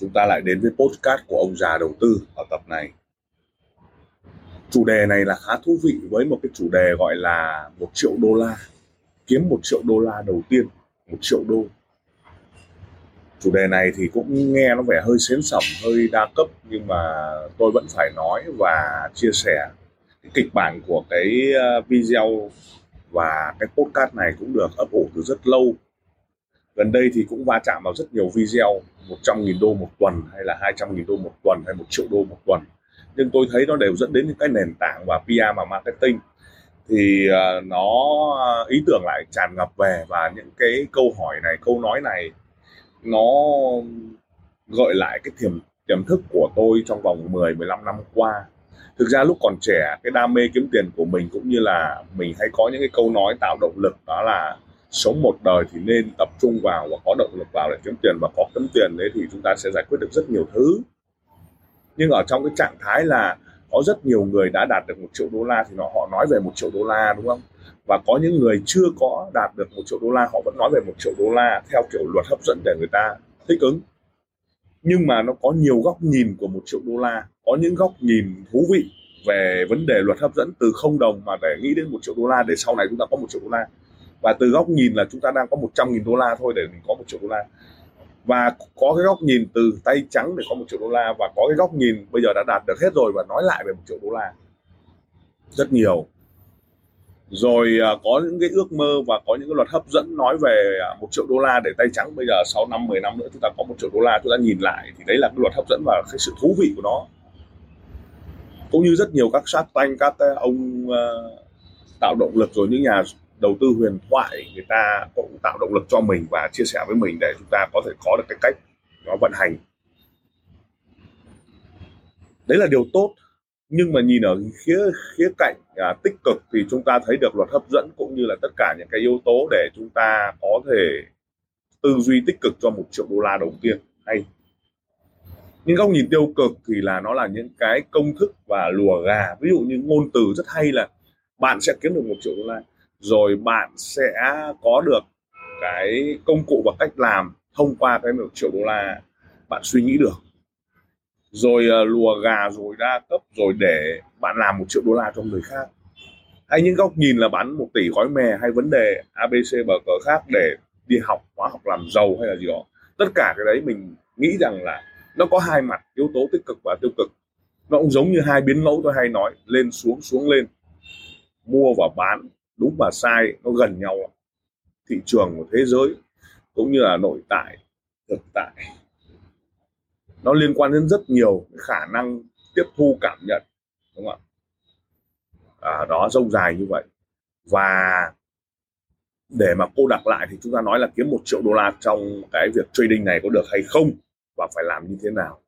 Chúng ta lại đến với podcast của ông già đầu tư ở tập này. Chủ đề này là khá thú vị với một cái chủ đề gọi là 1 triệu đô la. Kiếm 1 triệu đô la đầu tiên, 1 triệu đô. Chủ đề này thì cũng nghe nó vẻ hơi xến xẩm, hơi đa cấp, nhưng mà tôi vẫn phải nói và chia sẻ. Cái kịch bản của cái video và cái podcast này cũng được ấp ủ từ rất lâu. Gần đây thì cũng va chạm vào rất nhiều video 100.000 đô một tuần hay là 200.000 đô một tuần hay 1 triệu đô một tuần. Nhưng tôi thấy nó đều dẫn đến những cái nền tảng và PR và marketing. Thì nó ý tưởng lại tràn ngập về và những cái câu hỏi này, câu nói này nó gợi lại cái tiềm thức của tôi trong vòng 10-15 năm qua. Thực ra lúc còn trẻ, cái đam mê kiếm tiền của mình cũng như là mình hay có những cái câu nói tạo động lực, đó là sống một đời thì nên tập trung vào và có động lực vào để kiếm tiền, và có kiếm tiền đấy thì chúng ta sẽ giải quyết được rất nhiều thứ. Nhưng ở trong cái trạng thái là có rất nhiều người đã đạt được 1 triệu đô la thì họ nói về 1 triệu đô la, đúng không? Và có những người chưa có đạt được 1 triệu đô la họ vẫn nói về 1 triệu đô la theo kiểu luật hấp dẫn để người ta thích ứng. Nhưng mà nó có nhiều góc nhìn của 1 triệu đô la, có những góc nhìn thú vị về vấn đề luật hấp dẫn từ 0 đồng mà để nghĩ đến 1 triệu đô la để sau này chúng ta có 1 triệu đô la. Và từ góc nhìn là chúng ta đang có 100.000 đô la thôi để mình có 1 triệu đô la. Và có cái góc nhìn từ tay trắng để có 1 triệu đô la. Và có cái góc nhìn bây giờ đã đạt được hết rồi và nói lại về 1 triệu đô la. Rất nhiều. Rồi có những cái ước mơ và có những cái luật hấp dẫn nói về 1 triệu đô la để tay trắng. Bây giờ sau 5-10 năm nữa chúng ta có 1 triệu đô la, chúng ta nhìn lại thì đấy là cái luật hấp dẫn và cái sự thú vị của nó. Cũng như rất nhiều các sát tanh, các ông tạo động lực rồi những nhà đầu tư huyền thoại, người ta cũng tạo động lực cho mình và chia sẻ với mình để chúng ta có thể có được cái cách nó vận hành. Đấy là điều tốt, nhưng mà nhìn ở khía cạnh tích cực thì chúng ta thấy được luật hấp dẫn cũng như là tất cả những cái yếu tố để chúng ta có thể tư duy tích cực cho 1 triệu đô la đầu tiên hay. Những góc nhìn tiêu cực thì là nó là những cái công thức và lùa gà, ví dụ như ngôn từ rất hay là bạn sẽ kiếm được 1 triệu đô la. Rồi bạn sẽ có được cái công cụ và cách làm thông qua cái 1 triệu đô la bạn suy nghĩ được. Rồi lùa gà, rồi đa cấp, rồi để bạn làm 1 triệu đô la cho người khác. Hay những góc nhìn là bán 1 tỷ gói mè hay vấn đề ABC bờ cờ khác để đi học, khóa học làm giàu hay là gì đó. Tất cả cái đấy mình nghĩ rằng là nó có hai mặt, yếu tố tích cực và tiêu cực. Nó cũng giống như hai biến mẫu tôi hay nói, lên xuống, xuống lên, mua và bán. Đúng và sai nó gần nhau lắm. Thị trường của thế giới cũng như là nội tại, thực tại, nó liên quan đến rất nhiều khả năng tiếp thu, cảm nhận, đúng không ạ? Đó, rông dài như vậy. Và để mà cô đặc lại thì chúng ta nói là kiếm 1 triệu đô la trong cái việc trading này có được hay không và phải làm như thế nào.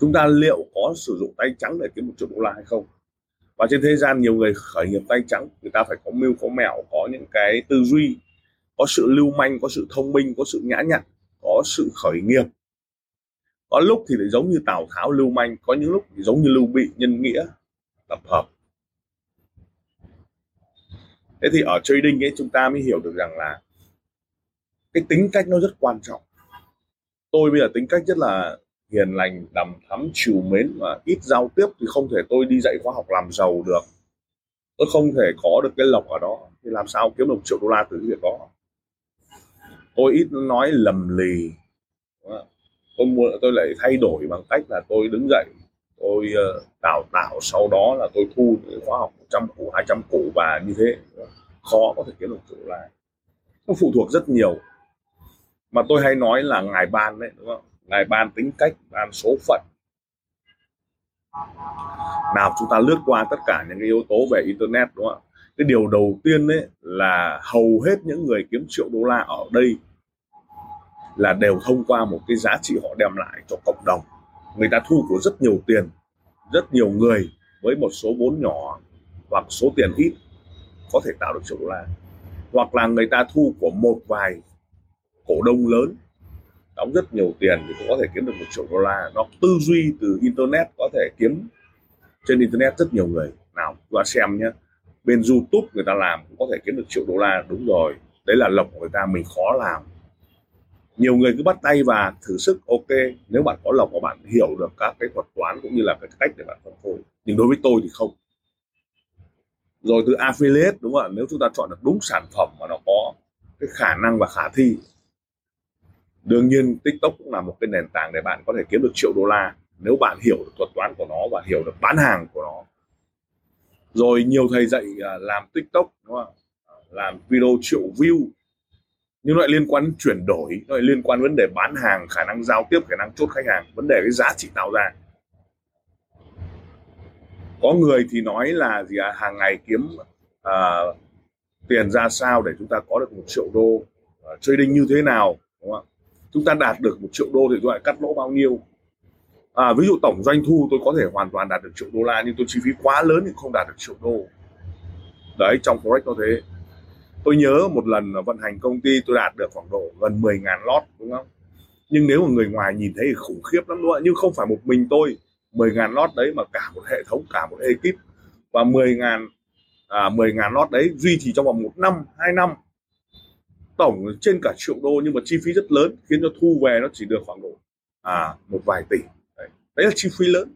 Chúng ta liệu có sử dụng tay trắng để kiếm 1 triệu đô la hay không? Và trên thế gian nhiều người khởi nghiệp tay trắng, người ta phải có mưu, có mẹo, có những cái tư duy, có sự lưu manh, có sự thông minh, có sự nhã nhặn, có sự khởi nghiệp. Có lúc thì lại giống như Tào Tháo lưu manh, có những lúc thì giống như Lưu Bị nhân nghĩa, tập hợp. Thế thì ở trading ấy chúng ta mới hiểu được rằng là cái tính cách nó rất quan trọng. Tôi bây giờ tính cách rất là hiền lành, đằm thắm, trìu mến và ít giao tiếp thì không thể tôi đi dạy khóa học làm giàu được. Tôi không thể có được cái lộc ở đó thì làm sao kiếm được 1 triệu đô la từ cái việc đó. Tôi ít nói lầm lì. Tôi lại thay đổi bằng cách là tôi đứng dậy, tôi đào tạo, sau đó là tôi thu những khóa học 100 củ, 200 củ và như thế. Khó có thể kiếm được 1 triệu đô la. Nó phụ thuộc rất nhiều. Mà tôi hay nói là ngài ban đấy, đúng không? Ngài ban tính cách, ban số phận. Nào chúng ta lướt qua tất cả những cái yếu tố về Internet, đúng không ạ? Cái điều đầu tiên ấy là hầu hết những người kiếm triệu đô la ở đây là đều thông qua một cái giá trị họ đem lại cho cộng đồng. người ta thu của rất nhiều tiền, rất nhiều người với một số vốn nhỏ hoặc số tiền ít có thể tạo được triệu đô la, hoặc là người ta thu của một vài cổ đông lớn đóng rất nhiều tiền thì cũng có thể kiếm được 1 triệu đô la. Nó tư duy từ internet, có thể kiếm trên internet rất nhiều người. Nào chúng ta xem nhé, bên YouTube người ta làm cũng có thể kiếm được 1 triệu đô la. Đúng rồi, đấy là lộc của người ta, mình khó làm. Nhiều người cứ bắt tay và thử sức. Ok, nếu bạn có lộc và bạn hiểu được các cái thuật toán cũng như là cái cách để bạn phân phối. Nhưng đối với tôi thì không. Rồi từ affiliate, đúng không ạ? Nếu chúng ta chọn được đúng sản phẩm mà nó có cái khả năng và khả thi. Đương nhiên TikTok cũng là một cái nền tảng để bạn có thể kiếm được 1 triệu đô la nếu bạn hiểu được thuật toán của nó và hiểu được bán hàng của nó. Rồi nhiều thầy dạy làm TikTok, đúng không? Làm video 1 triệu view, nhưng lại liên quan đến chuyển đổi, lại liên quan đến vấn đề bán hàng, khả năng giao tiếp, khả năng chốt khách hàng, vấn đề cái giá trị tạo ra. Có người thì nói là gì à, hàng ngày kiếm tiền ra sao để chúng ta có được 1 triệu đô, trading như thế nào, đúng không? Chúng ta đạt được 1 triệu đô thì chúng ta cắt lỗ bao nhiêu? Ví dụ tổng doanh thu tôi có thể hoàn toàn đạt được 1 triệu đô la, nhưng tôi chi phí quá lớn thì không đạt được 1 triệu đô. Đấy, trong forex nó thế. Tôi nhớ một lần vận hành công ty tôi đạt được khoảng độ gần 10.000 lot, đúng không? Nhưng nếu mà người ngoài nhìn thấy thì khủng khiếp lắm, đúng không? Nhưng không phải một mình tôi, 10.000 lot đấy mà cả một hệ thống, cả một ekip. Và 10.000 lot đấy duy trì trong vòng 1 năm, 2 năm. Tổng trên cả 1 triệu đô, nhưng mà chi phí rất lớn, khiến cho thu về nó chỉ được khoảng độ một vài tỷ. Đấy là chi phí lớn.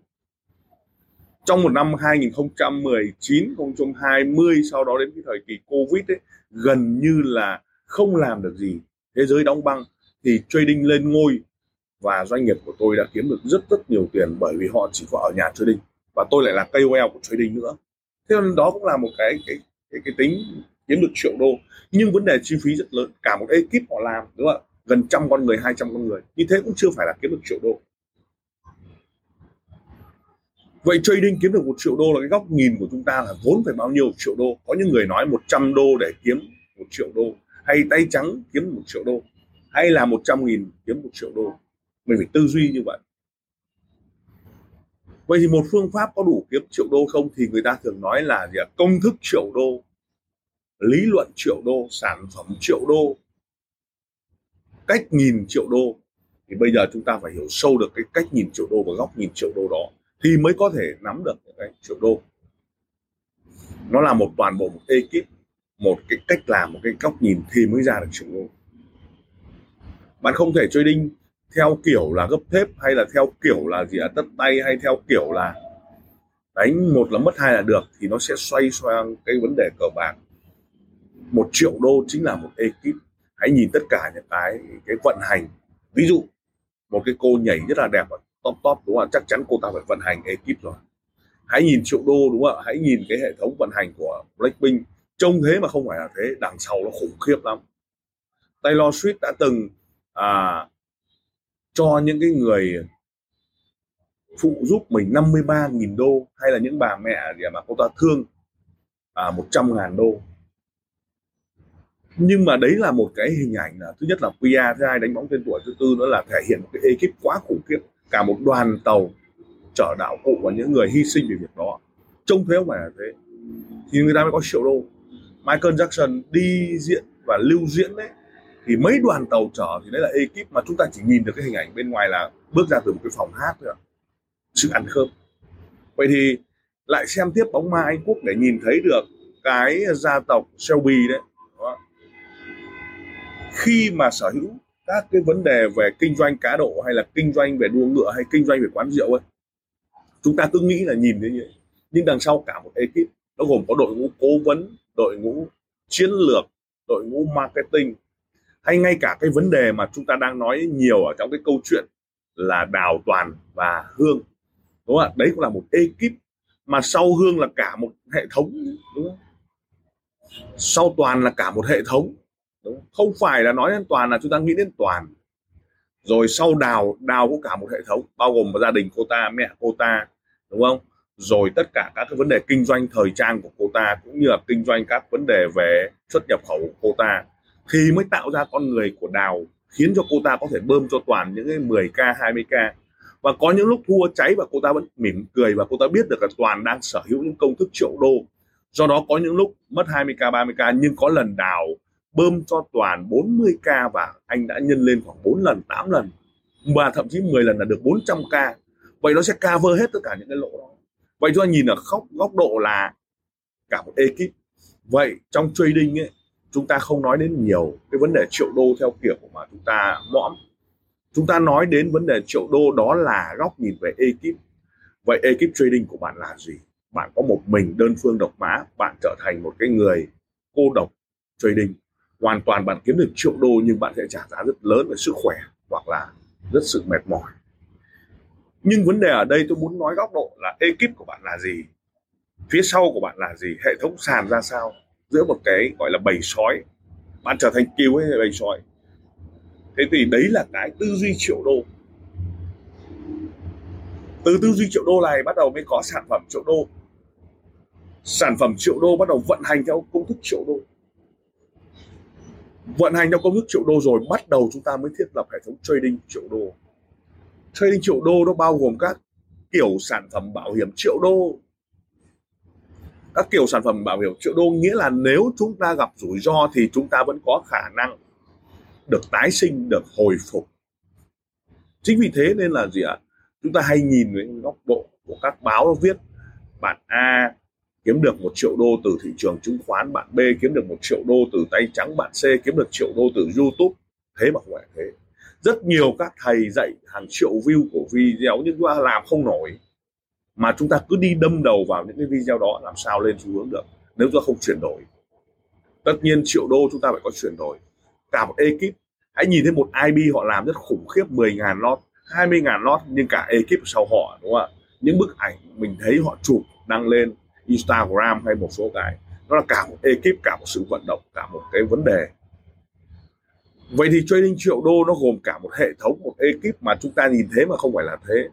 Trong một năm 2019, 2020, sau đó đến cái thời kỳ Covid ấy, gần như là không làm được gì, thế giới đóng băng, thì trading lên ngôi và doanh nghiệp của tôi đã kiếm được rất nhiều tiền, bởi vì họ chỉ có ở nhà trading và tôi lại là KOL của trading nữa. Thế nên đó cũng là một cái tính kiếm được 1 triệu đô, nhưng vấn đề chi phí rất lớn, cả một ekip họ làm, đúng không ạ? Gần 100 con người, 200 con người, như thế cũng chưa phải là kiếm được 1 triệu đô. Vậy trading kiếm được 1 triệu đô là cái góc nhìn của chúng ta, là vốn phải bao nhiêu 1 triệu đô. Có những người nói 100 đô để kiếm 1 triệu đô, hay tay trắng kiếm 1 triệu đô, hay là 100.000 kiếm 1 triệu đô. Mình phải tư duy như vậy. Vậy thì một phương pháp có đủ kiếm 1 triệu đô không, thì người ta thường nói là gì ạ? Công thức 1 triệu đô, lý luận 1 triệu đô, sản phẩm 1 triệu đô, cách nhìn 1 triệu đô. Thì bây giờ chúng ta phải hiểu sâu được cái cách nhìn 1 triệu đô và góc nhìn 1 triệu đô đó, thì mới có thể nắm được cái 1 triệu đô. Nó là một toàn bộ, một ekip, một cái cách làm, một cái góc nhìn thì mới ra được 1 triệu đô. Bạn không thể trading theo kiểu là gấp thép, hay là theo kiểu là gì ạ, tất tay, hay theo kiểu là đánh một là mất, hai là được, thì nó sẽ xoay xoang cái vấn đề cờ bạc. 1 triệu đô chính là một ekip. Hãy nhìn tất cả những cái vận hành. Ví dụ một cái cô nhảy rất là đẹp ạ, top, đúng không? Chắc chắn cô ta phải vận hành ekip rồi. Hãy nhìn 1 triệu đô, đúng không? Hãy nhìn cái hệ thống vận hành của Blackpink, trông thế mà không phải là thế, đằng sau nó khủng khiếp lắm. Taylor Swift đã từng cho những cái người phụ giúp mình 53.000 đô, hay là những bà mẹ gì mà cô ta thương 100.000 đô. Nhưng mà đấy là một cái hình ảnh là, thứ nhất là PR, thứ hai đánh bóng tên tuổi, thứ tư nữa là thể hiện một cái ekip quá khủng khiếp. Cả một đoàn tàu chở đạo cụ và những người hy sinh về việc đó. Trông thế không phải là thế, thì người ta mới có 1 triệu đô. Michael Jackson đi diễn và lưu diễn đấy, thì mấy đoàn tàu chở, thì đấy là ekip, mà chúng ta chỉ nhìn được cái hình ảnh bên ngoài là bước ra từ một cái phòng hát thôi. Sự ăn khớp. Vậy thì lại xem tiếp bóng ma Anh Quốc để nhìn thấy được cái gia tộc Shelby đấy. Khi mà sở hữu các cái vấn đề về kinh doanh cá độ, hay là kinh doanh về đua ngựa, hay kinh doanh về quán rượu ấy, chúng ta cứ nghĩ là nhìn thế như vậy, nhưng đằng sau cả một ekip, nó gồm có đội ngũ cố vấn, đội ngũ chiến lược, đội ngũ marketing, hay ngay cả cái vấn đề mà chúng ta đang nói nhiều ở trong cái câu chuyện là Đào, Toàn và Hương, đúng không ạ? Đấy cũng là một ekip, mà sau Hương là cả một hệ thống, đúng không? Sau Toàn là cả một hệ thống. Đúng. Không phải là nói đến Toàn là chúng ta nghĩ đến Toàn. Rồi sau Đào cũng cả một hệ thống, bao gồm gia đình cô ta, mẹ cô ta, đúng không? Rồi tất cả các cái vấn đề kinh doanh thời trang của cô ta, cũng như là kinh doanh các vấn đề về xuất nhập khẩu của cô ta, thì mới tạo ra con người của Đào, khiến cho cô ta có thể bơm cho Toàn những cái 10k, 20k. Và có những lúc thua cháy và cô ta vẫn mỉm cười, và cô ta biết được là Toàn đang sở hữu những công thức triệu đô. Do đó có những lúc mất 20k, 30k, nhưng có lần Đào bơm cho Toàn 40k và anh đã nhân lên khoảng 4 lần, 8 lần và thậm chí 10 lần là được 400k. Vậy nó sẽ cover hết tất cả những cái lỗ đó. Vậy chúng ta nhìn ở góc độ là cả một ekip. Vậy trong trading ấy, chúng ta không nói đến nhiều cái vấn đề triệu đô theo kiểu mà chúng ta mõm. Chúng ta nói đến vấn đề triệu đô đó là góc nhìn về ekip. Vậy ekip trading của bạn là gì? Bạn có một mình đơn phương độc mã, bạn trở thành một cái người cô độc trading. Hoàn toàn bạn kiếm được triệu đô nhưng bạn sẽ trả giá rất lớn về sức khỏe hoặc là rất sự mệt mỏi. Nhưng vấn đề ở đây tôi muốn nói góc độ là ekip của bạn là gì? Phía sau của bạn là gì? Hệ thống sàn ra sao? Giữa một cái gọi là bầy sói, bạn trở thành cừu hay bầy sói? Thế thì đấy là cái tư duy triệu đô. Từ tư duy triệu đô này bắt đầu mới có sản phẩm triệu đô. Sản phẩm triệu đô bắt đầu vận hành theo công thức triệu đô. Vận hành theo công thức triệu đô rồi bắt đầu chúng ta mới thiết lập hệ thống trading triệu đô. Trading triệu đô nó bao gồm các kiểu sản phẩm bảo hiểm triệu đô. Các kiểu sản phẩm bảo hiểm triệu đô nghĩa là nếu chúng ta gặp rủi ro thì chúng ta vẫn có khả năng được tái sinh, được hồi phục. Chính vì thế nên là gì ạ? Chúng ta hay nhìn với góc độ của các báo nó viết bạn A kiếm được 1 triệu đô từ thị trường chứng khoán, bạn B kiếm được 1 triệu đô từ tay trắng, bạn C kiếm được triệu đô từ YouTube. Thế mà không phải thế. Rất nhiều các thầy dạy hàng triệu view của video nhưng chúng ta làm không nổi. Mà chúng ta cứ đi đâm đầu vào những cái video đó, làm sao lên xu hướng được nếu chúng ta không chuyển đổi. Tất nhiên triệu đô chúng ta phải có chuyển đổi. Cả một ekip, hãy nhìn thấy một IB họ làm rất khủng khiếp, 10.000 lot, 20.000 lot, nhưng cả ekip sau họ, đúng không ạ? Những bức ảnh mình thấy họ chụp đăng lên Instagram hay một số cái, đó là cả một ekip, cả một sự vận động, cả một cái vấn đề. Vậy thì trading triệu đô nó gồm cả một hệ thống, một ekip mà chúng ta nhìn thế mà không phải là thế.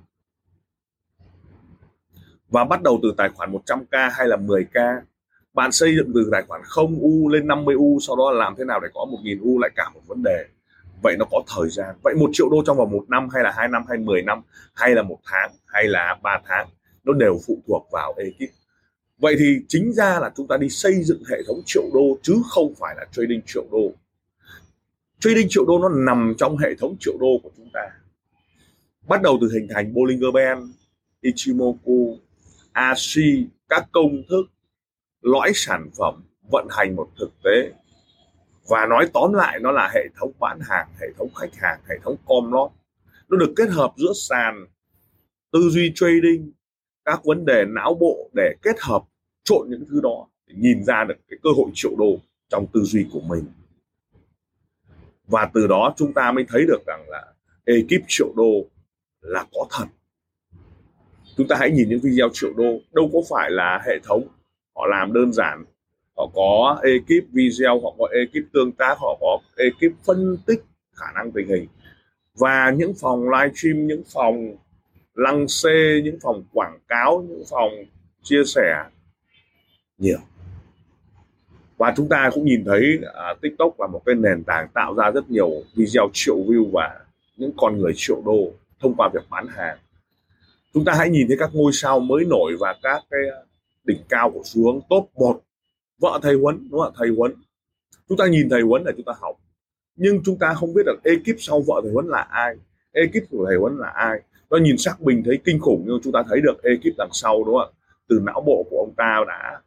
Và bắt đầu từ tài khoản 100k hay là 10k, bạn xây dựng từ tài khoản 0U lên 50U, sau đó làm thế nào để có 1000U lại cả một vấn đề. Vậy nó có thời gian. Vậy 1 triệu đô trong vòng 1 năm hay là 2 năm hay 10 năm hay là 1 tháng hay là 3 tháng, nó đều phụ thuộc vào ekip. Vậy thì chính ra là chúng ta đi xây dựng hệ thống triệu đô chứ không phải là trading triệu đô. Trading triệu đô nó nằm trong hệ thống triệu đô của chúng ta. Bắt đầu từ hình thành Bollinger Band, Ichimoku, ASI, các công thức, lõi sản phẩm, vận hành một thực tế. Và nói tóm lại nó là hệ thống bán hàng, hệ thống khách hàng, hệ thống com lót. Nó được kết hợp giữa sàn, tư duy trading, các vấn đề não bộ để kết hợp trộn những thứ đó để nhìn ra được cái cơ hội triệu đô trong tư duy của mình. Và từ đó chúng ta mới thấy được rằng là ekip triệu đô là có thật. Chúng ta hãy nhìn những video triệu đô, đâu có phải là hệ thống họ làm đơn giản. Họ có ekip video, họ có ekip tương tác, họ có ekip phân tích khả năng tình hình. Và những phòng live stream, những phòng lăng xê, những phòng quảng cáo, những phòng chia sẻ nhiều. Và chúng ta cũng nhìn thấy TikTok là một cái nền tảng tạo ra rất nhiều video triệu view và những con người triệu đô thông qua việc bán hàng. Chúng ta hãy nhìn thấy các ngôi sao mới nổi và các cái đỉnh cao của xu hướng top 1. Vợ thầy Huấn, đúng không ạ? Thầy Huấn. Chúng ta nhìn thầy Huấn là chúng ta học. Nhưng chúng ta không biết được ekip sau vợ thầy Huấn là ai. Ekip của thầy Huấn là ai. Nó nhìn xác bình thấy kinh khủng nhưng chúng ta thấy được ekip đằng sau, đúng không ạ? Từ não bộ của ông ta đã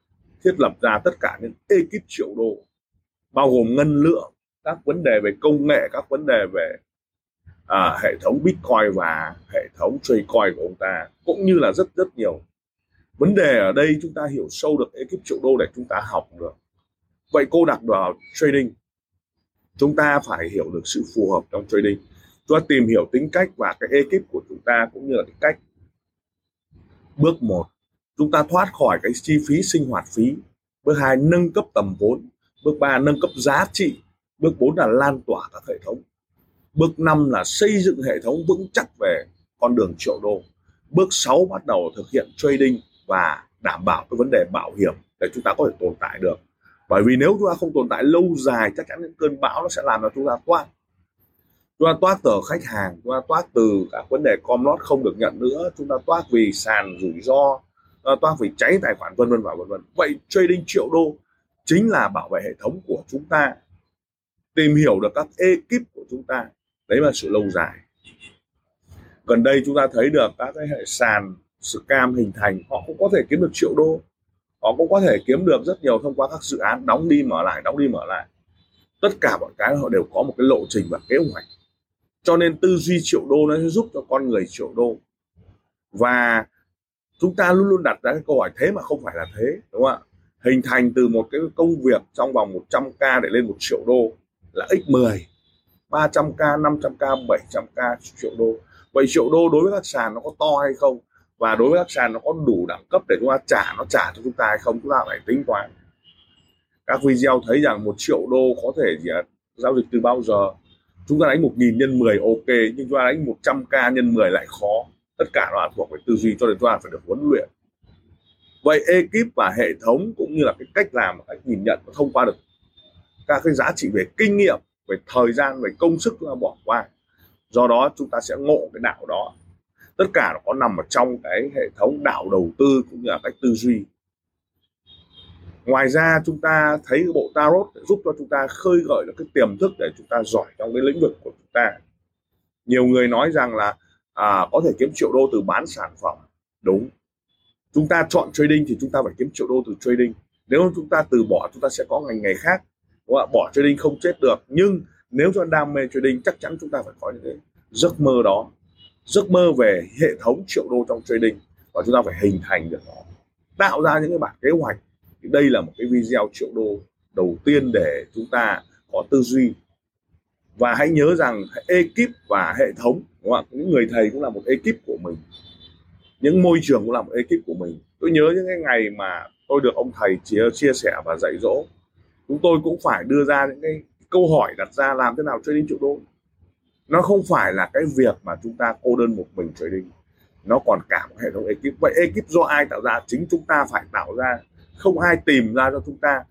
thiết lập ra tất cả những ekip triệu đô. Bao gồm ngân lượng, các vấn đề về công nghệ, các vấn đề về hệ thống Bitcoin và hệ thống Tradecoin của ông ta. Cũng như là rất rất nhiều. Vấn đề ở đây chúng ta hiểu sâu được ekip triệu đô để chúng ta học được. Vậy cô đặt vào trading, chúng ta phải hiểu được sự phù hợp trong trading. Chúng ta tìm hiểu tính cách và cái ekip của chúng ta cũng như là cái cách. Bước 1, chúng ta thoát khỏi cái chi phí sinh hoạt phí. Bước 2, nâng cấp tầm vốn. Bước 3, nâng cấp giá trị. Bước 4 là lan tỏa các hệ thống. Bước 5 là xây dựng hệ thống vững chắc về con đường triệu đô. Bước 6 bắt đầu thực hiện trading và đảm bảo cái vấn đề bảo hiểm để chúng ta có thể tồn tại được. Bởi vì nếu chúng ta không tồn tại lâu dài, chắc chắn những cơn bão nó sẽ làm cho chúng ta toang. Chúng ta toát từ khách hàng, chúng ta toát từ các vấn đề com lót không được nhận nữa, chúng ta toát vì sàn rủi ro, toát vì cháy tài khoản vân vân và vân vân. Vậy trading triệu đô chính là bảo vệ hệ thống của chúng ta, tìm hiểu được các ekip của chúng ta, đấy là sự lâu dài. Gần đây chúng ta thấy được các cái hệ sàn scam hình thành, họ cũng có thể kiếm được triệu đô, họ cũng có thể kiếm được rất nhiều thông qua các dự án đóng đi mở lại, đóng đi mở lại. Tất cả mọi cái họ đều có một cái lộ trình và kế hoạch. Cho nên tư duy triệu đô nó sẽ giúp cho con người triệu đô. Và chúng ta luôn luôn đặt ra cái câu hỏi thế mà không phải là thế, đúng không ạ? Hình thành từ một cái công việc trong vòng 100k để lên 1 triệu đô là x10, 300k, 500k, 700k, triệu đô. Vậy triệu đô đối với các sàn nó có to hay không? Và đối với các sàn nó có đủ đẳng cấp để chúng ta trả, nó trả cho chúng ta hay không? Chúng ta phải tính toán. Các video thấy rằng 1 triệu đô có thể giao dịch từ bao giờ? Chúng ta đánh 1.000 nhân 10 ok, nhưng chúng ta đánh 100k nhân 10 lại khó. Tất cả nó là thuộc về tư duy, cho nên chúng ta phải được huấn luyện. Vậy ekip và hệ thống cũng như là cái cách làm, cách nhìn nhận và thông qua được các cái giá trị về kinh nghiệm, về thời gian, về công sức chúng ta bỏ qua. Do đó chúng ta sẽ ngộ cái đạo đó. Tất cả nó có nằm ở trong cái hệ thống đạo đầu tư cũng như là cách tư duy. Ngoài ra chúng ta thấy bộ tarot để giúp cho chúng ta khơi gợi được cái tiềm thức để chúng ta giỏi trong cái lĩnh vực của chúng ta. Nhiều người nói rằng là có thể kiếm triệu đô từ bán sản phẩm. Đúng. Chúng ta chọn trading thì chúng ta phải kiếm triệu đô từ trading. Nếu không chúng ta từ bỏ, chúng ta sẽ có ngành nghề khác. Đúng không? Bỏ trading không chết được. Nhưng nếu cho đam mê trading, chắc chắn chúng ta phải có những cái giấc mơ đó. Giấc mơ về hệ thống triệu đô trong trading. Và chúng ta phải hình thành được nó, tạo ra những cái bản kế hoạch. Thì đây là một cái video triệu đô đầu tiên để chúng ta có tư duy. Và hãy nhớ rằng ekip và hệ thống, đúng không? Những người thầy cũng là một ekip của mình, những môi trường cũng là một ekip của mình. Tôi nhớ những cái ngày mà tôi được ông thầy chia sẻ và dạy dỗ, chúng tôi cũng phải đưa ra những cái câu hỏi đặt ra làm thế nào trading triệu đô. Nó không phải là cái việc mà chúng ta cô đơn một mình trading, nó còn cả một hệ thống ekip. Vậy ekip do ai tạo ra? Chính chúng ta phải tạo ra, không ai tìm ra cho chúng ta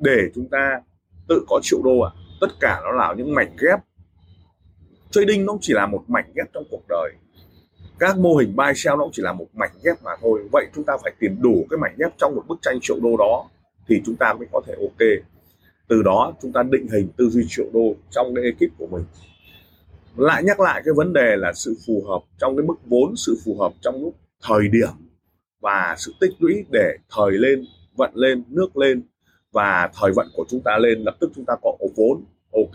để chúng ta tự có triệu đô à. Tất cả nó là những mảnh ghép. Trading nó chỉ là một mảnh ghép trong cuộc đời. Các mô hình buy sell nó cũng chỉ là một mảnh ghép mà thôi. Vậy chúng ta phải tìm đủ cái mảnh ghép trong một bức tranh triệu đô đó thì chúng ta mới có thể ok. Từ đó chúng ta định hình tư duy triệu đô trong cái ekip của mình. Lại nhắc lại cái vấn đề là sự phù hợp trong cái mức vốn, sự phù hợp trong lúc thời điểm và sự tích lũy để thời lên, vận lên, nước lên và thời vận của chúng ta lên, lập tức chúng ta có vốn, ok.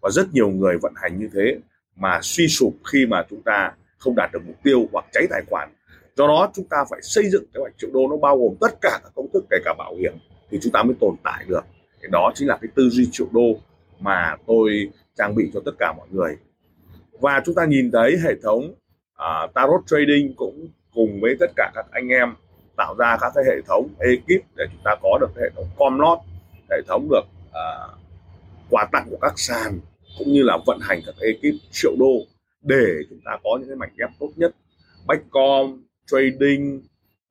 Và rất nhiều người vận hành như thế mà suy sụp khi mà chúng ta không đạt được mục tiêu hoặc cháy tài khoản. Do đó chúng ta phải xây dựng kế hoạch triệu đô, nó bao gồm tất cả các công thức kể cả bảo hiểm thì chúng ta mới tồn tại được. Thì đó chính là cái tư duy triệu đô mà tôi trang bị cho tất cả mọi người. Và chúng ta nhìn thấy hệ thống Tarot Trading cũng cùng với tất cả các anh em tạo ra các cái hệ thống ekip để chúng ta có được cái hệ thống com lót, hệ thống được quà tặng của các sàn cũng như là vận hành các ekip triệu đô để chúng ta có những cái mảnh ghép tốt nhất. Backcom, trading,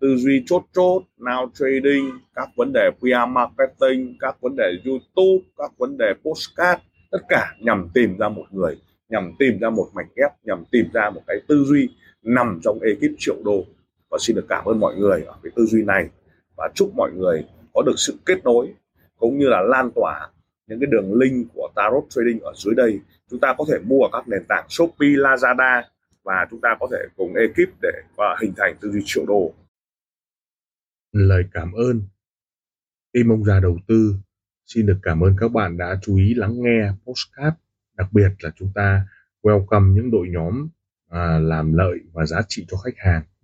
tư duy chốt, now trading, các vấn đề PR marketing, các vấn đề YouTube, các vấn đề podcast, tất cả nhằm tìm ra một người, nhằm tìm ra một mảnh ghép, nhằm tìm ra một cái tư duy nằm trong ekip triệu đô. Và xin được cảm ơn mọi người ở cái tư duy này và chúc mọi người có được sự kết nối cũng như là lan tỏa những cái đường link của Tarot Trading ở dưới đây. Chúng ta có thể mua ở các nền tảng Shopee, Lazada và chúng ta có thể cùng ekip để hình thành tư duy triệu đô. Lời cảm ơn Team Ông Già Đầu Tư. Xin được cảm ơn các bạn đã chú ý lắng nghe podcast, đặc biệt là chúng ta welcome những đội nhóm làm lợi và giá trị cho khách hàng.